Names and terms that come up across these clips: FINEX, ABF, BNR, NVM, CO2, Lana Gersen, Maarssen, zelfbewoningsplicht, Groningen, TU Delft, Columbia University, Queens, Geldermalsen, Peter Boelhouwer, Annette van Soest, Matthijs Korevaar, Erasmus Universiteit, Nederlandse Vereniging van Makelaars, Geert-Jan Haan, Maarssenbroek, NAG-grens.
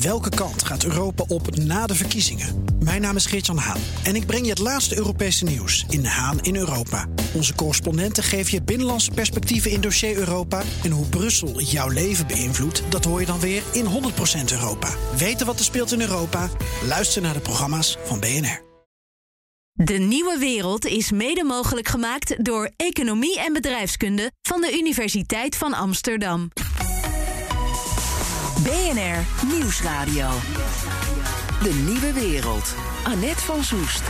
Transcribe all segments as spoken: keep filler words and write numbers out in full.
Welke kant gaat Europa op na de verkiezingen? Mijn naam is Geert-Jan Haan en ik breng je het laatste Europese nieuws in Haan in Europa. Onze correspondenten geven je binnenlandse perspectieven in dossier Europa... en hoe Brussel jouw leven beïnvloedt, dat hoor je dan weer in honderd procent Europa. Weten wat er speelt in Europa? Luister naar de programma's van B N R. De nieuwe wereld is mede mogelijk gemaakt door Economie en Bedrijfskunde van de Universiteit van Amsterdam. B N R Nieuwsradio. De nieuwe wereld. Annette van Soest.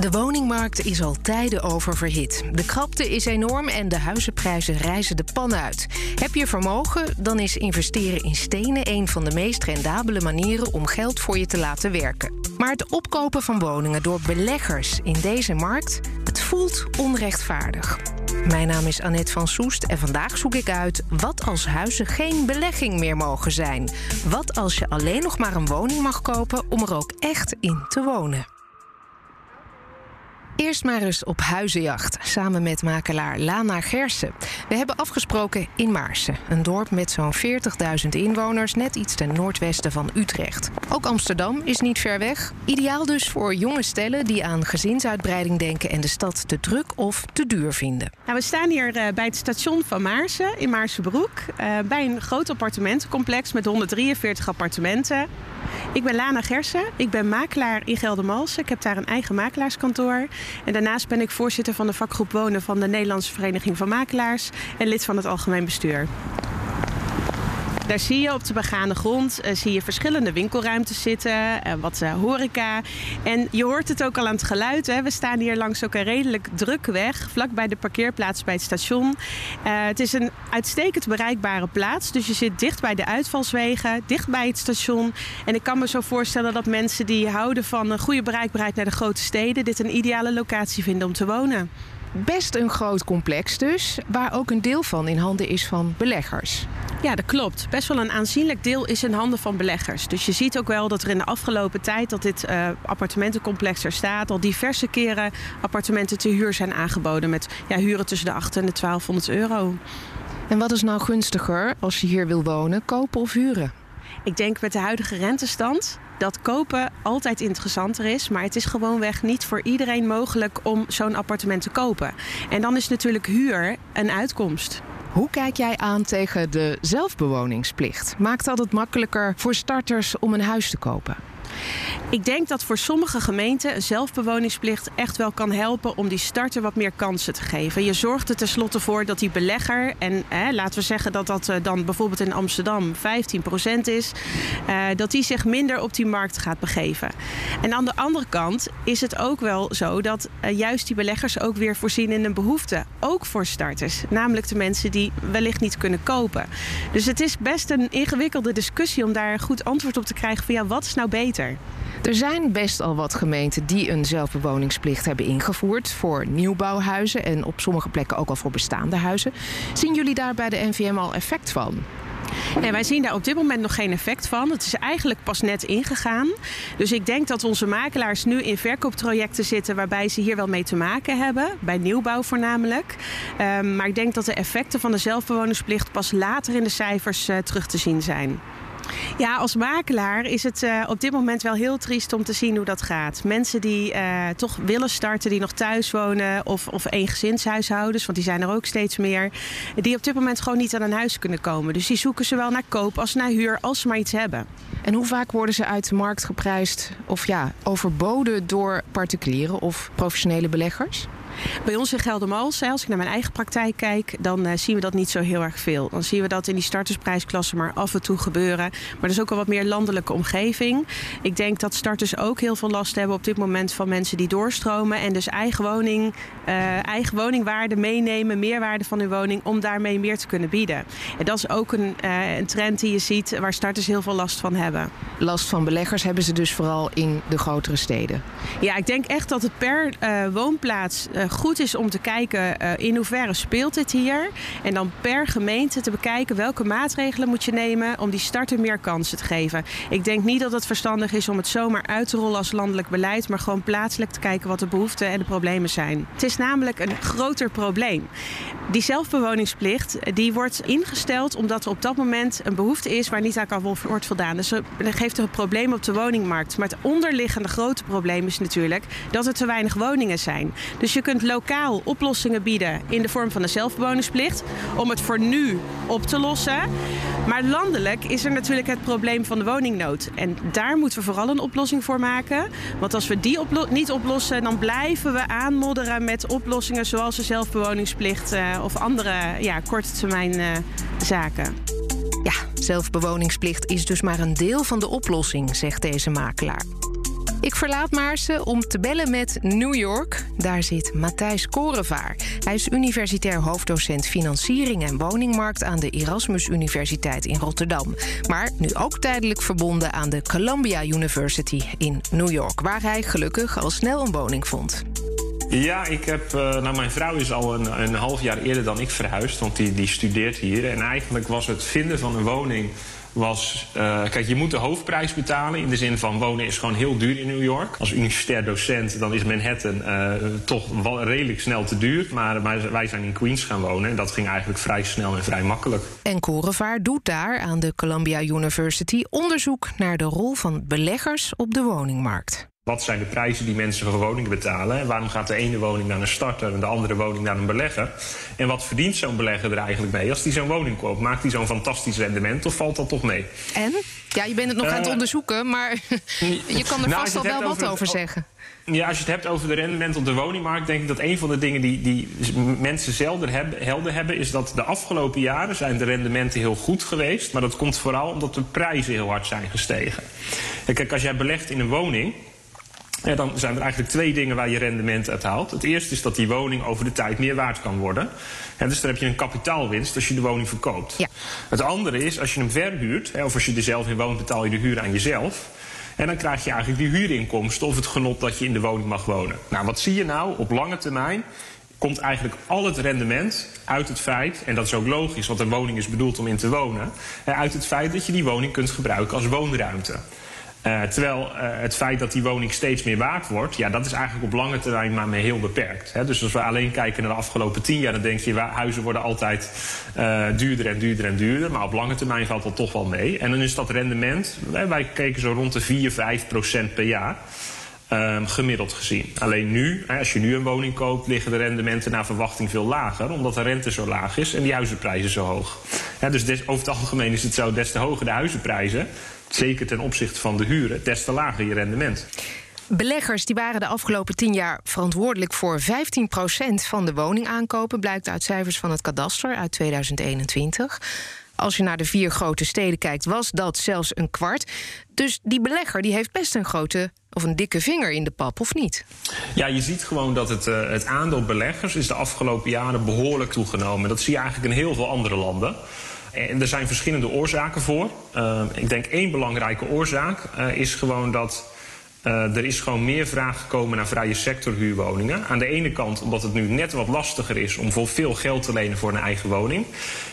De woningmarkt is al tijden oververhit. De krapte is enorm en de huizenprijzen rijzen de pan uit. Heb je vermogen, dan is investeren in stenen een van de meest rendabele manieren om geld voor je te laten werken. Maar het opkopen van woningen door beleggers in deze markt, het voelt onrechtvaardig. Mijn naam is Annette van Soest en vandaag zoek ik uit... wat als huizen geen belegging meer mogen zijn. Wat als je alleen nog maar een woning mag kopen om er ook echt in te wonen. Eerst maar eens op huizenjacht, samen met makelaar Lana Gersen. We hebben afgesproken in Maarssen, een dorp met zo'n veertigduizend inwoners... net iets ten noordwesten van Utrecht. Ook Amsterdam is niet ver weg. Ideaal dus voor jonge stellen die aan gezinsuitbreiding denken... en de stad te druk of te duur vinden. Nou, we staan hier uh, bij het station van Maarssen in Maarssenbroek... Uh, bij een groot appartementencomplex met honderddrieënveertig appartementen. Ik ben Lana Gersen, ik ben makelaar in Geldermalsen. Ik heb daar een eigen makelaarskantoor... En daarnaast ben ik voorzitter van de vakgroep Wonen van de Nederlandse Vereniging van Makelaars en lid van het Algemeen Bestuur. Daar zie je op de begane grond uh, zie je verschillende winkelruimtes zitten, uh, wat uh, horeca. En je hoort het ook al aan het geluid. Hè. We staan hier langs ook een redelijk drukke weg, vlakbij de parkeerplaats bij het station. Uh, het is een uitstekend bereikbare plaats. Dus je zit dicht bij de uitvalswegen, dicht bij het station. En ik kan me zo voorstellen dat mensen die houden van een goede bereikbaarheid naar de grote steden... dit een ideale locatie vinden om te wonen. Best een groot complex dus, waar ook een deel van in handen is van beleggers. Ja, dat klopt. Best wel een aanzienlijk deel is in handen van beleggers. Dus je ziet ook wel dat er in de afgelopen tijd dat dit uh, appartementencomplex er staat... al diverse keren appartementen te huur zijn aangeboden... met ja, huren tussen de achthonderd en de twaalfhonderd euro. En wat is nou gunstiger als je hier wil wonen, kopen of huren? Ik denk met de huidige rentestand... dat kopen altijd interessanter is, maar het is gewoonweg niet voor iedereen mogelijk om zo'n appartement te kopen. En dan is natuurlijk huur een uitkomst. Hoe kijk jij aan tegen de zelfbewoningsplicht? Maakt dat het makkelijker voor starters om een huis te kopen? Ik denk dat voor sommige gemeenten een zelfbewoningsplicht echt wel kan helpen om die starter wat meer kansen te geven. Je zorgt er tenslotte voor dat die belegger, en hè, laten we zeggen dat dat dan bijvoorbeeld in Amsterdam vijftien procent is, eh, dat die zich minder op die markt gaat begeven. En aan de andere kant is het ook wel zo dat eh, juist die beleggers ook weer voorzien in een behoefte. Ook voor starters, namelijk de mensen die wellicht niet kunnen kopen. Dus het is best een ingewikkelde discussie om daar goed antwoord op te krijgen van ja, wat is nou beter? Er zijn best al wat gemeenten die een zelfbewoningsplicht hebben ingevoerd... voor nieuwbouwhuizen en op sommige plekken ook al voor bestaande huizen. Zien jullie daar bij de N V M al effect van? Nee, wij zien daar op dit moment nog geen effect van. Het is eigenlijk pas net ingegaan. Dus ik denk dat onze makelaars nu in verkooptrajecten zitten... waarbij ze hier wel mee te maken hebben, bij nieuwbouw voornamelijk. Um, maar ik denk dat de effecten van de zelfbewoningsplicht... pas later in de cijfers uh, terug te zien zijn. Ja, als makelaar is het uh, op dit moment wel heel triest om te zien hoe dat gaat. Mensen die uh, toch willen starten, die nog thuis wonen of, of eengezinshuishoudens, want die zijn er ook steeds meer, die op dit moment gewoon niet aan een huis kunnen komen. Dus die zoeken zowel naar koop als naar huur, als ze maar iets hebben. En hoe vaak worden ze uit de markt geprijsd of ja, overboden door particulieren of professionele beleggers? Bij ons in Geldermalsen, als ik naar mijn eigen praktijk kijk... dan uh, zien we dat niet zo heel erg veel. Dan zien we dat in die startersprijsklasse maar af en toe gebeuren. Maar dat is ook een wat meer landelijke omgeving. Ik denk dat starters ook heel veel last hebben op dit moment... van mensen die doorstromen en dus eigen woning, uh, eigen woningwaarde meenemen... meerwaarde van hun woning, om daarmee meer te kunnen bieden. En dat is ook een, uh, een trend die je ziet waar starters heel veel last van hebben. Last van beleggers hebben ze dus vooral in de grotere steden? Ja, ik denk echt dat het per uh, woonplaats... Uh, goed is om te kijken uh, in hoeverre speelt het hier. En dan per gemeente te bekijken welke maatregelen moet je nemen om die starter meer kansen te geven. Ik denk niet dat het verstandig is om het zomaar uit te rollen als landelijk beleid, maar gewoon plaatselijk te kijken wat de behoeften en de problemen zijn. Het is namelijk een groter probleem. Die zelfbewoningsplicht die wordt ingesteld omdat er op dat moment een behoefte is waar niet aan kan wordt voldaan. Dus dat geeft een probleem op de woningmarkt. Maar het onderliggende grote probleem is natuurlijk dat er te weinig woningen zijn. Dus je kunt lokaal oplossingen bieden in de vorm van een zelfbewoningsplicht om het voor nu op te lossen. Maar landelijk is er natuurlijk het probleem van de woningnood. En daar moeten we vooral een oplossing voor maken. Want als we die oplo- niet oplossen, dan blijven we aanmodderen met oplossingen zoals de zelfbewoningsplicht uh, of andere ja, korte termijn uh, zaken. Ja, zelfbewoningsplicht is dus maar een deel van de oplossing, zegt deze makelaar. Ik verlaat Maarssen om te bellen met New York. Daar zit Matthijs Korevaar. Hij is universitair hoofddocent Financiering en Woningmarkt aan de Erasmus Universiteit in Rotterdam. Maar nu ook tijdelijk verbonden aan de Columbia University in New York, waar hij gelukkig al snel een woning vond. Ja, ik heb, nou mijn vrouw is al een, een half jaar eerder dan ik verhuisd, want die, die studeert hier. En eigenlijk was het vinden van een woning was... Uh, kijk, je moet de hoofdprijs betalen. In de zin van wonen is gewoon heel duur in New York. Als universitair docent dan is Manhattan uh, toch wel redelijk snel te duur. Maar, maar wij zijn in Queens gaan wonen. En dat ging eigenlijk vrij snel en vrij makkelijk. En Korevaar doet daar aan de Columbia University onderzoek naar de rol van beleggers op de woningmarkt. Wat zijn de prijzen die mensen voor woningen betalen? Waarom gaat de ene woning naar een starter en de andere woning naar een belegger? En wat verdient zo'n belegger er eigenlijk mee als hij zo'n woning koopt? Maakt hij zo'n fantastisch rendement of valt dat toch mee? En? Ja, je bent het nog uh, aan het onderzoeken, maar je kan er nou, vast al wel wat over, over zeggen. Ja, als je het hebt over de rendement op de woningmarkt, denk ik dat een van de dingen die, die mensen zelden hebben, helder hebben, is dat de afgelopen jaren zijn de rendementen heel goed geweest. Maar dat komt vooral omdat de prijzen heel hard zijn gestegen. En kijk, als jij belegt in een woning, ja, dan zijn er eigenlijk twee dingen waar je rendement uit haalt. Het eerste is dat die woning over de tijd meer waard kan worden. En dus dan heb je een kapitaalwinst als je de woning verkoopt. Ja. Het andere is, als je hem verhuurt, of als je er zelf in woont, betaal je de huur aan jezelf. En dan krijg je eigenlijk die huurinkomsten of het genot dat je in de woning mag wonen. Nou, wat zie je nou op lange termijn? Komt eigenlijk al het rendement uit het feit, en dat is ook logisch, want een woning is bedoeld om in te wonen, uit het feit dat je die woning kunt gebruiken als woonruimte. Uh, terwijl uh, het feit dat die woning steeds meer waard wordt, ja, dat is eigenlijk op lange termijn maar mee heel beperkt. Hè? Dus als we alleen kijken naar de afgelopen tien jaar, dan denk je, huizen worden altijd uh, duurder en duurder en duurder. Maar op lange termijn valt dat toch wel mee. En dan is dat rendement, wij keken zo rond de vier, vijf procent per jaar. Um, gemiddeld gezien. Alleen nu, als je nu een woning koopt, liggen de rendementen naar verwachting veel lager, omdat de rente zo laag is en die huizenprijzen zo hoog. He, dus des, over het algemeen is het zo, des te hoger de huizenprijzen, zeker ten opzichte van de huren, des te lager je rendement. Beleggers die waren de afgelopen tien jaar verantwoordelijk voor vijftien procent van de woningaankopen, blijkt uit cijfers van het kadaster uit tweeduizend eenentwintig. Als je naar de vier grote steden kijkt, was dat zelfs een kwart. Dus die belegger die heeft best een grote of een dikke vinger in de pap, of niet? Ja, je ziet gewoon dat het, uh, het aandeel beleggers is de afgelopen jaren behoorlijk toegenomen. Dat zie je eigenlijk in heel veel andere landen. En er zijn verschillende oorzaken voor. Uh, ik denk één belangrijke oorzaak uh, is gewoon dat... Uh, er is gewoon meer vraag gekomen naar vrije sectorhuurwoningen. Aan de ene kant omdat het nu net wat lastiger is om voor veel geld te lenen voor een eigen woning.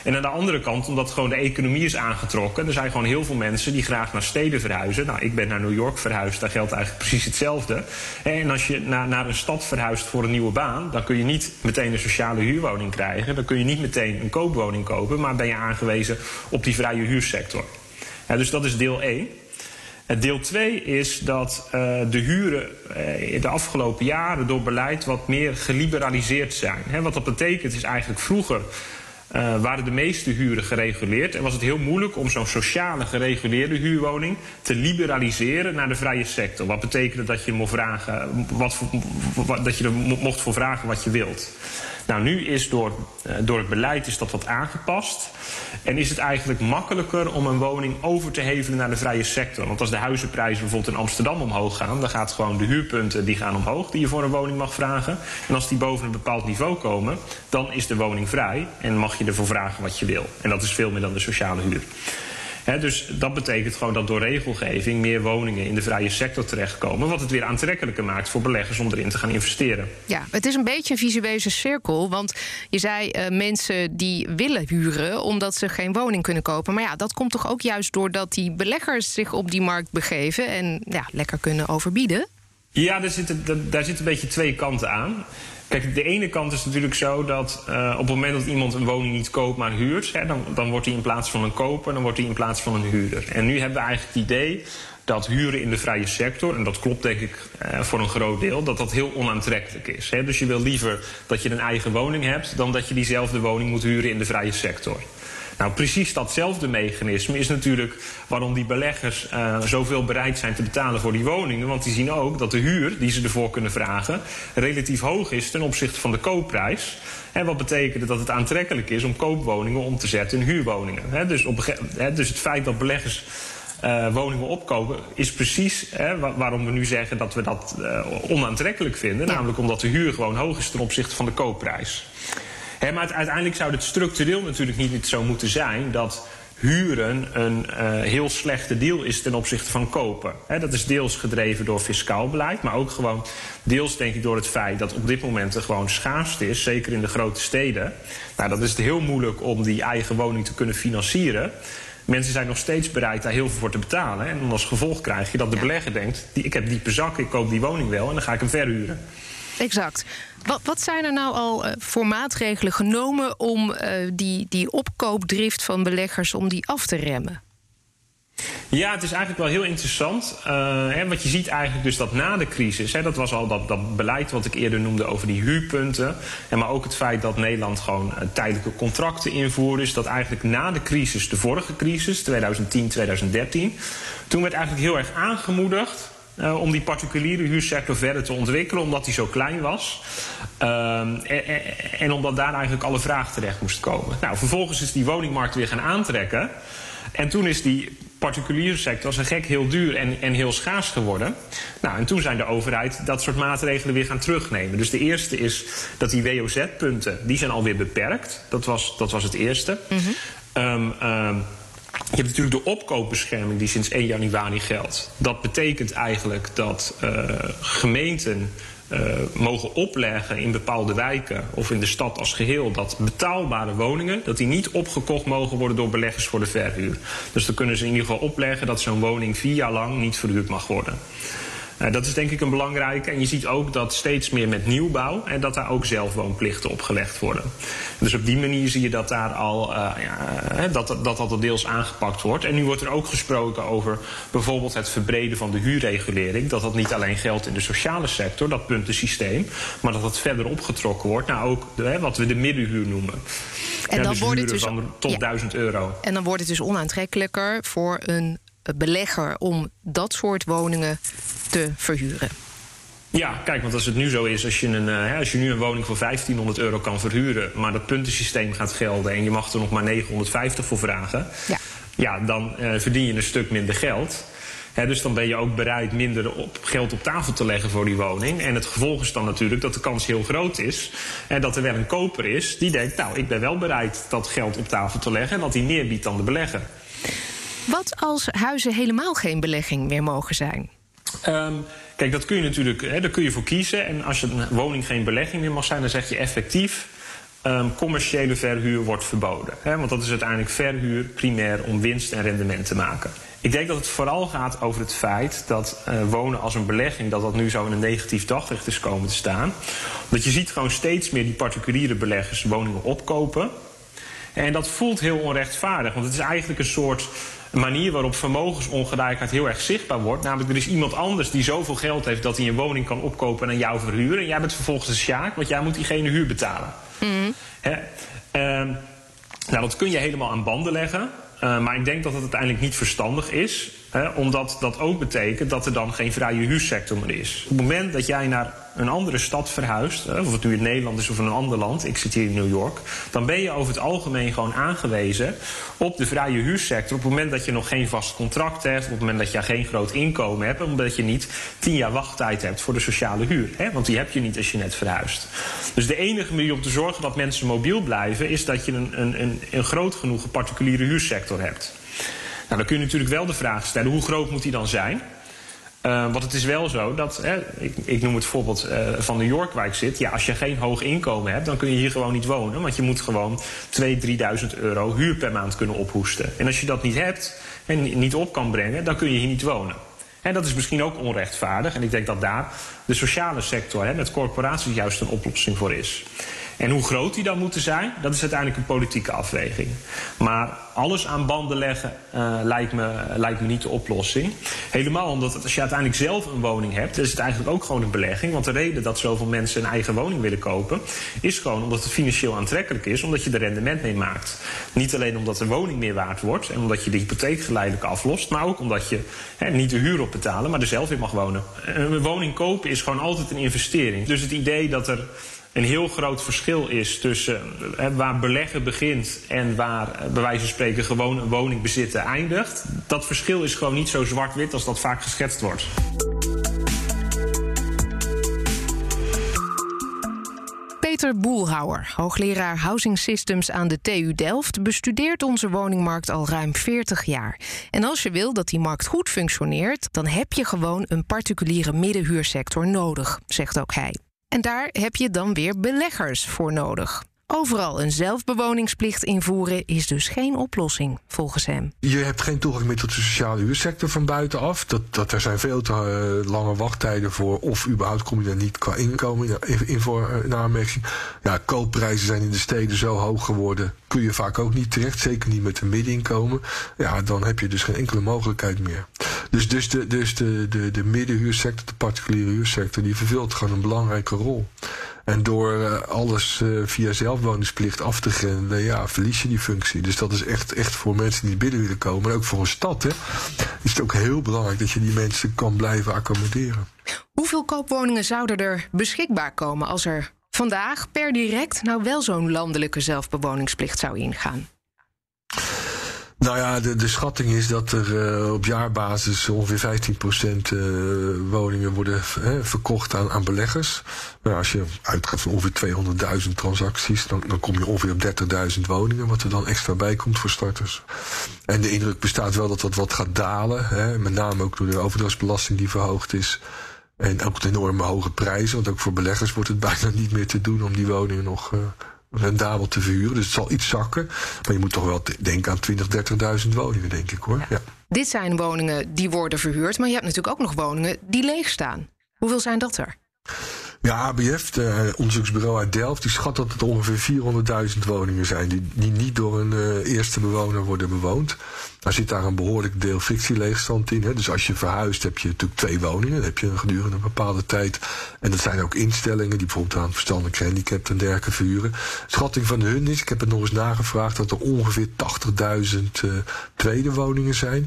En aan de andere kant omdat gewoon de economie is aangetrokken. Er zijn gewoon heel veel mensen die graag naar steden verhuizen. Nou, ik ben naar New York verhuisd, daar geldt eigenlijk precies hetzelfde. En als je naar, naar een stad verhuist voor een nieuwe baan, dan kun je niet meteen een sociale huurwoning krijgen. Dan kun je niet meteen een koopwoning kopen, maar ben je aangewezen op die vrije huursector. Ja, dus dat is deel één. Deel twee is dat uh, de huren uh, de afgelopen jaren door beleid wat meer geliberaliseerd zijn. He, wat dat betekent is eigenlijk vroeger uh, waren de meeste huren gereguleerd en was het heel moeilijk om zo'n sociale gereguleerde huurwoning te liberaliseren naar de vrije sector. Wat betekende dat je, mocht vragen, wat voor, wat, dat je er mocht voor vragen wat je wilt. Nou, nu is door, door het beleid is dat wat aangepast. En is het eigenlijk makkelijker om een woning over te hevelen naar de vrije sector. Want als de huizenprijzen bijvoorbeeld in Amsterdam omhoog gaan, dan gaat gewoon de huurpunten die gaan omhoog die je voor een woning mag vragen. En als die boven een bepaald niveau komen, dan is de woning vrij en mag je ervoor vragen wat je wil. En dat is veel meer dan de sociale huur. He, dus dat betekent gewoon dat door regelgeving meer woningen in de vrije sector terechtkomen, wat het weer aantrekkelijker maakt voor beleggers om erin te gaan investeren. Ja, het is een beetje een visueuze cirkel, want je zei uh, mensen die willen huren omdat ze geen woning kunnen kopen. Maar ja, dat komt toch ook juist doordat die beleggers zich op die markt begeven en ja, lekker kunnen overbieden? Ja, daar zitten, daar zitten een beetje twee kanten aan. Kijk, de ene kant is natuurlijk zo dat uh, op het moment dat iemand een woning niet koopt, maar huurt, hè, dan, dan wordt hij in plaats van een koper, dan wordt hij in plaats van een huurder. En nu hebben we eigenlijk het idee dat huren in de vrije sector, en dat klopt denk ik eh, voor een groot deel, dat dat heel onaantrekkelijk is. Hè? Dus je wil liever dat je een eigen woning hebt dan dat je diezelfde woning moet huren in de vrije sector. Nou, precies datzelfde mechanisme is natuurlijk waarom die beleggers uh, zoveel bereid zijn te betalen voor die woningen. Want die zien ook dat de huur die ze ervoor kunnen vragen relatief hoog is ten opzichte van de koopprijs. En wat betekent dat het aantrekkelijk is om koopwoningen om te zetten in huurwoningen. He, dus, op, he, dus het feit dat beleggers Uh, woningen opkopen is precies hè, wa- waarom we nu zeggen dat we dat uh, onaantrekkelijk vinden. Ja. Namelijk omdat de huur gewoon hoog is ten opzichte van de koopprijs. Hè, maar het, uiteindelijk zou het structureel natuurlijk niet zo moeten zijn dat huren een uh, heel slechte deal is ten opzichte van kopen. He, dat is deels gedreven door fiscaal beleid, maar ook gewoon deels denk ik door het feit dat op dit moment er gewoon schaarste is, zeker in de grote steden. Nou, dat is het heel moeilijk om die eigen woning te kunnen financieren. Mensen zijn nog steeds bereid daar heel veel voor te betalen. En dan als gevolg krijg je dat de belegger denkt, ik heb diepe zak, ik koop die woning wel en dan ga ik hem verhuren. Exact. Wat, wat zijn er nou al uh, voor maatregelen genomen om uh, die, die opkoopdrift van beleggers om die af te remmen? Ja, het is eigenlijk wel heel interessant. Uh, hè, want je ziet eigenlijk dus dat na de crisis, hè, dat was al dat, dat beleid wat ik eerder noemde over die huurpunten. En maar ook het feit dat Nederland gewoon uh, tijdelijke contracten invoerde. Dus dat eigenlijk na de crisis, de vorige crisis, tweeduizend tien, tweeduizend dertien... toen werd eigenlijk heel erg aangemoedigd Uh, om die particuliere huursector verder te ontwikkelen, omdat die zo klein was. Uh, en, en, en omdat daar eigenlijk alle vraag terecht moest komen. Nou, vervolgens is die woningmarkt weer gaan aantrekken. En toen is die particuliere sector als een gek heel duur en, en heel schaars geworden. Nou, en toen zijn de overheid dat soort maatregelen weer gaan terugnemen. Dus de eerste is dat die W O Z-punten, die zijn alweer beperkt. Dat was, dat was het eerste. Mm-hmm. Um, um, Je hebt natuurlijk de opkoopbescherming die sinds één januari geldt. Dat betekent eigenlijk dat uh, gemeenten uh, mogen opleggen in bepaalde wijken of in de stad als geheel dat betaalbare woningen, dat die niet opgekocht mogen worden door beleggers voor de verhuur. Dus dan kunnen ze in ieder geval opleggen dat zo'n woning vier jaar lang niet verhuurd mag worden. Uh, dat is denk ik een belangrijke. En je ziet ook dat steeds meer met nieuwbouw en dat daar ook zelfwoonplichten op gelegd worden. Dus op die manier zie je dat daar al uh, ja, dat, dat dat al deels aangepakt wordt. En nu wordt er ook gesproken over bijvoorbeeld het verbreden van de huurregulering. Dat dat niet alleen geldt in de sociale sector, dat puntensysteem, maar dat dat verder opgetrokken wordt naar ook de, hè, wat we de middenhuur noemen. En ja, dan dus wordt het dus van tot ja, duizend euro. En dan wordt het dus onaantrekkelijker voor een belegger om dat soort woningen te verhuren. Ja, kijk, want als het nu zo is, als je, een, hè, als je nu een woning voor vijftienhonderd euro kan verhuren, maar dat puntensysteem gaat gelden en je mag er nog maar negenhonderdvijftig voor vragen, ja, ja dan eh, verdien je een stuk minder geld. Hè, dus dan ben je ook bereid minder op, geld op tafel te leggen voor die woning. En het gevolg is dan natuurlijk dat de kans heel groot is en dat er wel een koper is die denkt, nou, ik ben wel bereid dat geld op tafel te leggen en dat die meer biedt dan de belegger. Wat als huizen helemaal geen belegging meer mogen zijn? Um, kijk, dat kun je natuurlijk, hè, daar kun je voor kiezen. En als een woning geen belegging meer mag zijn, dan zeg je effectief um, commerciële verhuur wordt verboden. Hè, want dat is uiteindelijk verhuur primair om winst en rendement te maken. Ik denk dat het vooral gaat over het feit dat uh, wonen als een belegging, dat dat nu zo in een negatief daglicht is komen te staan. Want je ziet gewoon steeds meer die particuliere beleggers woningen opkopen. En dat voelt heel onrechtvaardig, want het is eigenlijk een soort manier waarop vermogensongelijkheid heel erg zichtbaar wordt. Namelijk, er is iemand anders die zoveel geld heeft dat hij een woning kan opkopen en aan jou verhuren. En jij bent vervolgens een sjaak, want jij moet diegene huur betalen. Mm. Hè? Uh, nou, dat kun je helemaal aan banden leggen. Uh, maar ik denk dat het uiteindelijk niet verstandig is. Hè, omdat dat ook betekent dat er dan geen vrije huursector meer is. Op het moment dat jij naar een andere stad verhuist, of het nu in Nederland is of in een ander land, ik zit hier in New York, dan ben je over het algemeen gewoon aangewezen op de vrije huursector. Op het moment dat je nog geen vast contract hebt, op het moment dat je geen groot inkomen hebt, omdat je niet tien jaar wachttijd hebt voor de sociale huur. Hè? Want die heb je niet als je net verhuist. Dus de enige manier om te zorgen dat mensen mobiel blijven, is dat je een, een, een, een groot genoeg particuliere huursector hebt. Nou, dan kun je natuurlijk wel de vraag stellen, hoe groot moet die dan zijn? Uh, want het is wel zo dat, hè, ik, ik noem het voorbeeld uh, van New York waar ik zit. Ja, als je geen hoog inkomen hebt, dan kun je hier gewoon niet wonen. Want je moet gewoon tweeduizend, drieduizend euro huur per maand kunnen ophoesten. En als je dat niet hebt en niet op kan brengen, dan kun je hier niet wonen. En dat is misschien ook onrechtvaardig. En ik denk dat daar de sociale sector, hè, met corporaties, juist een oplossing voor is. En hoe groot die dan moeten zijn, dat is uiteindelijk een politieke afweging. Maar alles aan banden leggen uh, lijkt, me, lijkt me niet de oplossing. Helemaal omdat als je uiteindelijk zelf een woning hebt, is het eigenlijk ook gewoon een belegging. Want de reden dat zoveel mensen een eigen woning willen kopen, is gewoon omdat het financieel aantrekkelijk is, omdat je er rendement mee maakt. Niet alleen omdat de woning meer waard wordt en omdat je de hypotheek geleidelijk aflost, maar ook omdat je he, niet de huur op betalen, maar er zelf in mag wonen. Een woning kopen is gewoon altijd een investering. Dus het idee dat er een heel groot verschil is tussen he, waar beleggen begint en waar bij wijze van spreken gewoon een woning bezitten eindigt. Dat verschil is gewoon niet zo zwart-wit als dat vaak geschetst wordt. Peter Boelhouwer, hoogleraar Housing Systems aan de T U Delft, bestudeert onze woningmarkt al ruim veertig jaar. En als je wil dat die markt goed functioneert, dan heb je gewoon een particuliere middenhuursector nodig, zegt ook hij. En daar heb je dan weer beleggers voor nodig. Overal een zelfbewoningsplicht invoeren is dus geen oplossing, volgens hem. Je hebt geen toegang meer tot de sociale huursector van buitenaf. Dat, dat er zijn veel te uh, lange wachttijden voor. Of überhaupt kom je er niet qua inkomen in, in voor uh, aanmerking. Ja, koopprijzen zijn in de steden zo hoog geworden. Kun je vaak ook niet terecht, zeker niet met een middeninkomen. Ja, dan heb je dus geen enkele mogelijkheid meer. Dus, dus, de, dus de, de, de middenhuursector, de particuliere huursector, die vervult gewoon een belangrijke rol. En door uh, alles uh, via zelfwoningsplicht af te grenden, ja, verlies je die functie. Dus dat is echt, echt voor mensen die binnen willen komen. Maar ook voor een stad, hè, is het ook heel belangrijk dat je die mensen kan blijven accommoderen. Hoeveel koopwoningen zouden er beschikbaar komen als er vandaag per direct nou wel zo'n landelijke zelfbewoningsplicht zou ingaan? Nou ja, de, de schatting is dat er uh, op jaarbasis ongeveer vijftien procent uh, woningen worden hè, verkocht aan, aan beleggers. Nou, als je uitgaat van ongeveer tweehonderdduizend transacties, dan, dan kom je ongeveer op dertigduizend woningen, wat er dan extra bij komt voor starters. En de indruk bestaat wel dat dat wat gaat dalen, hè, met name ook door de overdrachtsbelasting die verhoogd is. En ook de enorme hoge prijzen, want ook voor beleggers wordt het bijna niet meer te doen om die woningen nog Uh, rendabel te verhuren. Dus het zal iets zakken. Maar je moet toch wel denken aan twintigduizend, dertigduizend woningen, denk ik hoor. Ja. Ja. Dit zijn woningen die worden verhuurd, maar je hebt natuurlijk ook nog woningen die leeg staan. Hoeveel zijn dat er? Ja, A B F, het onderzoeksbureau uit Delft, die schat dat het ongeveer vierhonderdduizend woningen zijn die, die niet door een uh, eerste bewoner worden bewoond. Daar zit daar een behoorlijk deel fictieleegstand in. Hè. Dus als je verhuist heb je natuurlijk twee woningen. Dat heb je gedurende een bepaalde tijd. En dat zijn ook instellingen die bijvoorbeeld aan verstandelijk gehandicapten en dergelijke verhuren. Schatting van hun is, ik heb het nog eens nagevraagd, dat er ongeveer tachtigduizend uh, tweede woningen zijn.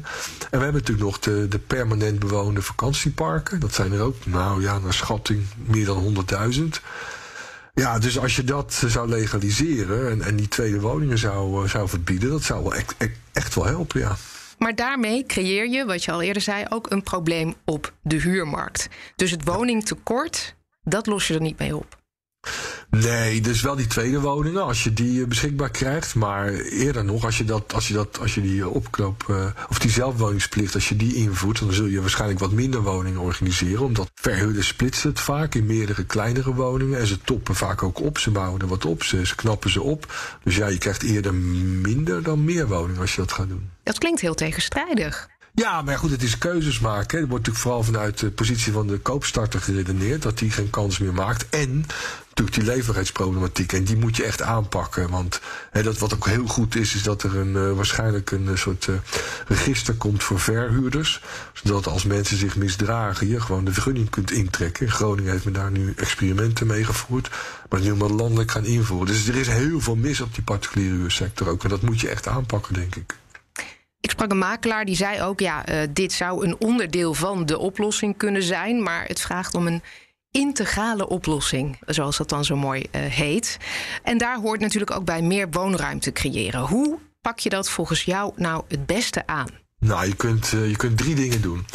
En we hebben natuurlijk nog de, de permanent bewoonde vakantieparken. Dat zijn er ook, nou ja, naar schatting meer dan honderdduizend. Ja, dus als je dat zou legaliseren en, en die tweede woningen zou, zou verbieden, dat zou wel echt, echt, echt wel helpen, ja. Maar daarmee creëer je, wat je al eerder zei, ook een probleem op de huurmarkt. Dus het woningtekort, dat los je er niet mee op. Nee, dus wel die tweede woningen, als je die beschikbaar krijgt. Maar eerder nog, als je dat, als je dat, als je die opknoop, uh, of die zelfwoningsplicht, als je die invoert, dan zul je waarschijnlijk wat minder woningen organiseren. Omdat verhuurders splitsen het vaak in meerdere kleinere woningen. En ze toppen vaak ook op. Ze bouwen er wat op. Ze, ze knappen ze op. Dus ja, je krijgt eerder minder dan meer woningen als je dat gaat doen. Dat klinkt heel tegenstrijdig. Ja, maar goed, het is keuzes maken. Er wordt natuurlijk vooral vanuit de positie van de koopstarter geredeneerd dat die geen kans meer maakt. En natuurlijk die leefbaarheidsproblematiek. En die moet je echt aanpakken. Want hè, dat wat ook heel goed is, is dat er een, uh, waarschijnlijk een uh, soort uh, register komt voor verhuurders. Zodat als mensen zich misdragen, je gewoon de vergunning kunt intrekken. In Groningen heeft men daar nu experimenten mee gevoerd. Maar nu maar landelijk gaan invoeren. Dus er is heel veel mis op die particuliere huursector ook. En dat moet je echt aanpakken, denk ik. Ik sprak een makelaar die zei ook, ja, uh, dit zou een onderdeel van de oplossing kunnen zijn. Maar het vraagt om een integrale oplossing, zoals dat dan zo mooi uh, heet. En daar hoort natuurlijk ook bij meer woonruimte creëren. Hoe pak je dat volgens jou nou het beste aan? Nou, je kunt, uh, je kunt drie dingen doen.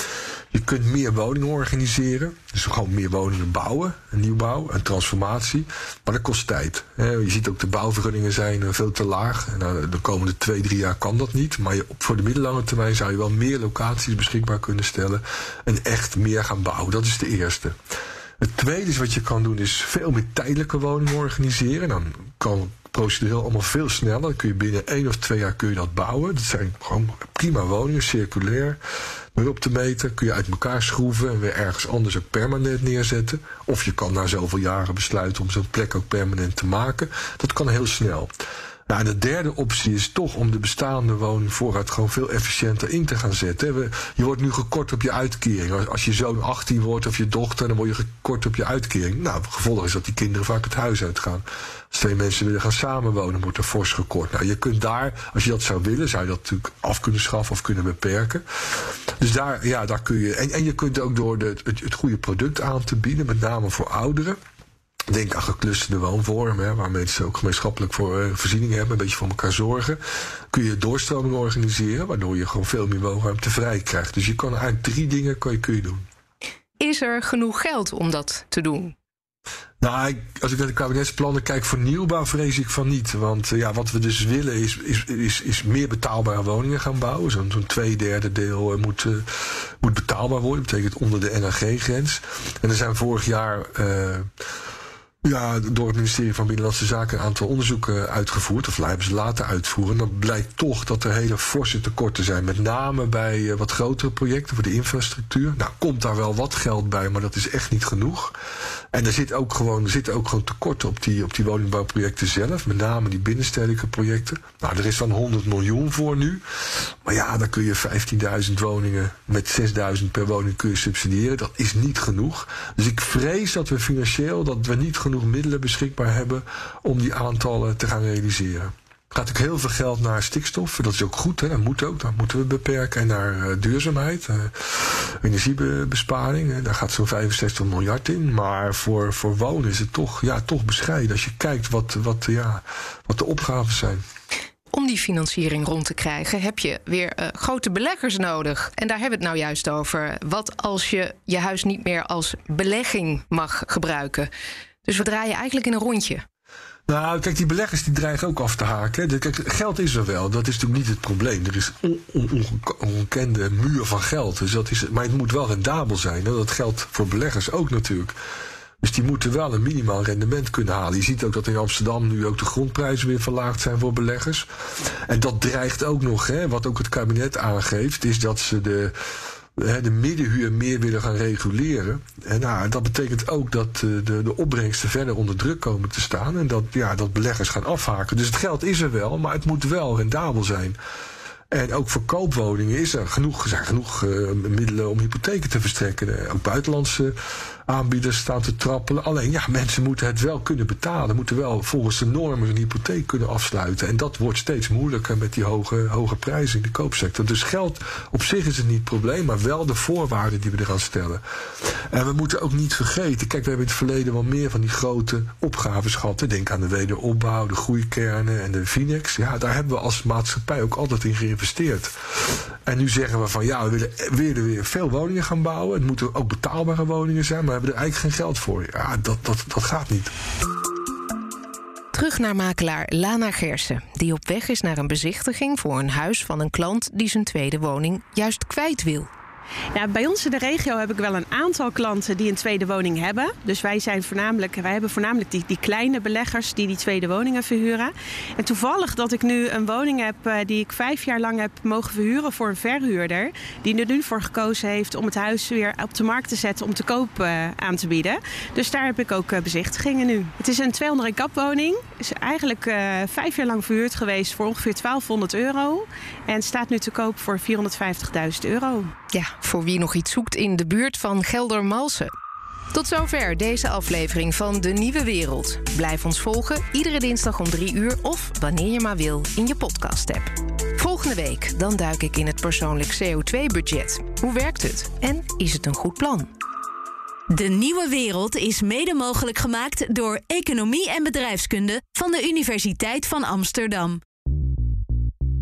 Je kunt meer woningen organiseren. Dus gewoon meer woningen bouwen. Een nieuwbouw, een transformatie. Maar dat kost tijd. Je ziet ook de bouwvergunningen zijn veel te laag. Nou, de komende twee, drie jaar kan dat niet. Maar je, voor de middellange termijn zou je wel meer locaties beschikbaar kunnen stellen. En echt meer gaan bouwen. Dat is de eerste. Het tweede is wat je kan doen is veel meer tijdelijke woningen organiseren. Dan kan procedureel allemaal veel sneller. Dan kun je binnen één of twee jaar kun je dat bouwen. Dat zijn gewoon prima woningen, circulair. Weer op te meten, kun je uit elkaar schroeven en weer ergens anders ook permanent neerzetten. Of je kan na zoveel jaren besluiten om zo'n plek ook permanent te maken. Dat kan heel snel. Nou, en de derde optie is toch om de bestaande woningvoorraad gewoon veel efficiënter in te gaan zetten. Je wordt nu gekort op je uitkering. Als je zoon achttien wordt of je dochter, dan word je gekort op je uitkering. Nou, het gevolg is dat die kinderen vaak het huis uitgaan. Als twee mensen willen gaan samenwonen, wordt er fors gekort. Nou, je kunt daar, als je dat zou willen, zou je dat natuurlijk af kunnen schaffen of kunnen beperken. Dus daar, ja, daar kun je. En, en je kunt ook door de, het, het goede product aan te bieden, met name voor ouderen. Denk aan geclusterde woonvormen, hè, waar mensen ook gemeenschappelijk voor eh, voorzieningen hebben, een beetje voor elkaar zorgen. Kun je doorstroming organiseren, waardoor je gewoon veel meer woonruimte vrij krijgt. Dus je kan eigenlijk drie dingen kun je, kun je doen. Is er genoeg geld om dat te doen? Nou, als ik naar de kabinetsplannen kijk voor nieuwbouw, vrees ik van niet. Want ja, wat we dus willen is, is, is, is meer betaalbare woningen gaan bouwen. Zo'n, zo'n twee derde deel moet, uh, moet betaalbaar worden. Dat betekent onder de N A G-grens. En er zijn vorig jaar... Uh, Ja, door het ministerie van Binnenlandse Zaken een aantal onderzoeken uitgevoerd, of hebben ze laten uitvoeren. Dan blijkt toch dat er hele forse tekorten zijn, met name bij wat grotere projecten voor de infrastructuur. Nou, komt daar wel wat geld bij, maar dat is echt niet genoeg. En er zitten ook gewoon, er zitten ook gewoon tekorten op die, op die woningbouwprojecten zelf, met name die binnenstedelijke projecten. Nou, er is dan honderd miljoen voor nu. Maar ja, dan kun je vijftienduizend woningen met zesduizend per woning kun je subsidiëren. Dat is niet genoeg. Dus ik vrees dat we financieel, dat we niet genoeg middelen beschikbaar hebben om die aantallen te gaan realiseren. Er gaat ook heel veel geld naar stikstof. Dat is ook goed, hè? Dat moet ook. Dat moeten we beperken. En naar uh, duurzaamheid, uh, energiebesparing. Hè? Daar gaat zo'n vijfenzestig miljard in. Maar voor, voor wonen is het toch, ja, toch bescheiden. Als je kijkt wat, wat, ja, wat de opgaven zijn. Om die financiering rond te krijgen heb je weer uh, grote beleggers nodig. En daar hebben we het nou juist over. Wat als je je huis niet meer als belegging mag gebruiken? Dus we draaien eigenlijk in een rondje. Nou, kijk, die beleggers die dreigen ook af te haken. Kijk, geld is er wel, dat is natuurlijk niet het probleem. Er is een on- on- onkende muur van geld. Dus dat is, maar het moet wel rendabel zijn. Dat geldt voor beleggers ook natuurlijk. Dus die moeten wel een minimaal rendement kunnen halen. Je ziet ook dat in Amsterdam nu ook de grondprijzen weer verlaagd zijn voor beleggers. En dat dreigt ook nog, hè, wat ook het kabinet aangeeft, is dat ze de... de middenhuur meer willen gaan reguleren. En nou, dat betekent ook dat de, de opbrengsten verder onder druk komen te staan. En dat, ja, dat beleggers gaan afhaken. Dus het geld is er wel, maar het moet wel rendabel zijn. En ook voor koopwoningen is er genoeg, zijn genoeg uh, middelen om hypotheken te verstrekken. Ook buitenlandse aanbieders staan te trappelen. Alleen ja, mensen moeten het wel kunnen betalen. Moeten wel volgens de normen een hypotheek kunnen afsluiten. En dat wordt steeds moeilijker met die hoge, hoge prijzen in de koopsector. Dus geld op zich is het niet het probleem, maar wel de voorwaarden die we eraan stellen. En we moeten ook niet vergeten. Kijk, we hebben in het verleden wel meer van die grote opgaves gehad. Denk aan de wederopbouw, de groeikernen en de FINEX. Ja, daar hebben we als maatschappij ook altijd in geïnvesteerd. En nu zeggen we van ja, we willen, we willen weer veel woningen gaan bouwen. Het moeten ook betaalbare woningen zijn, maar we hebben er eigenlijk geen geld voor. Ja, dat, dat, dat gaat niet. Terug naar makelaar Lana Gersen, die op weg is naar een bezichtiging voor een huis van een klant die zijn tweede woning juist kwijt wil. Nou, bij ons in de regio heb ik wel een aantal klanten die een tweede woning hebben. Dus wij, zijn voornamelijk, wij hebben voornamelijk die, die kleine beleggers die die tweede woningen verhuren. En toevallig dat ik nu een woning heb die ik vijf jaar lang heb mogen verhuren voor een verhuurder. Die er nu voor gekozen heeft om het huis weer op de markt te zetten om te koop aan te bieden. Dus daar heb ik ook bezichtigingen nu. Het is een tweehonderd-in-kap woning. Is eigenlijk uh, vijf jaar lang verhuurd geweest voor ongeveer twaalfhonderd euro. En staat nu te koop voor vierhonderdvijftigduizend euro. Ja, voor wie nog iets zoekt in de buurt van Geldermalsen. Tot zover deze aflevering van De Nieuwe Wereld. Blijf ons volgen iedere dinsdag om drie uur of wanneer je maar wil in je podcast-app. Volgende week dan duik ik in het persoonlijk C O twee budget. Hoe werkt het en is het een goed plan? De Nieuwe Wereld is mede mogelijk gemaakt door Economie en Bedrijfskunde van de Universiteit van Amsterdam.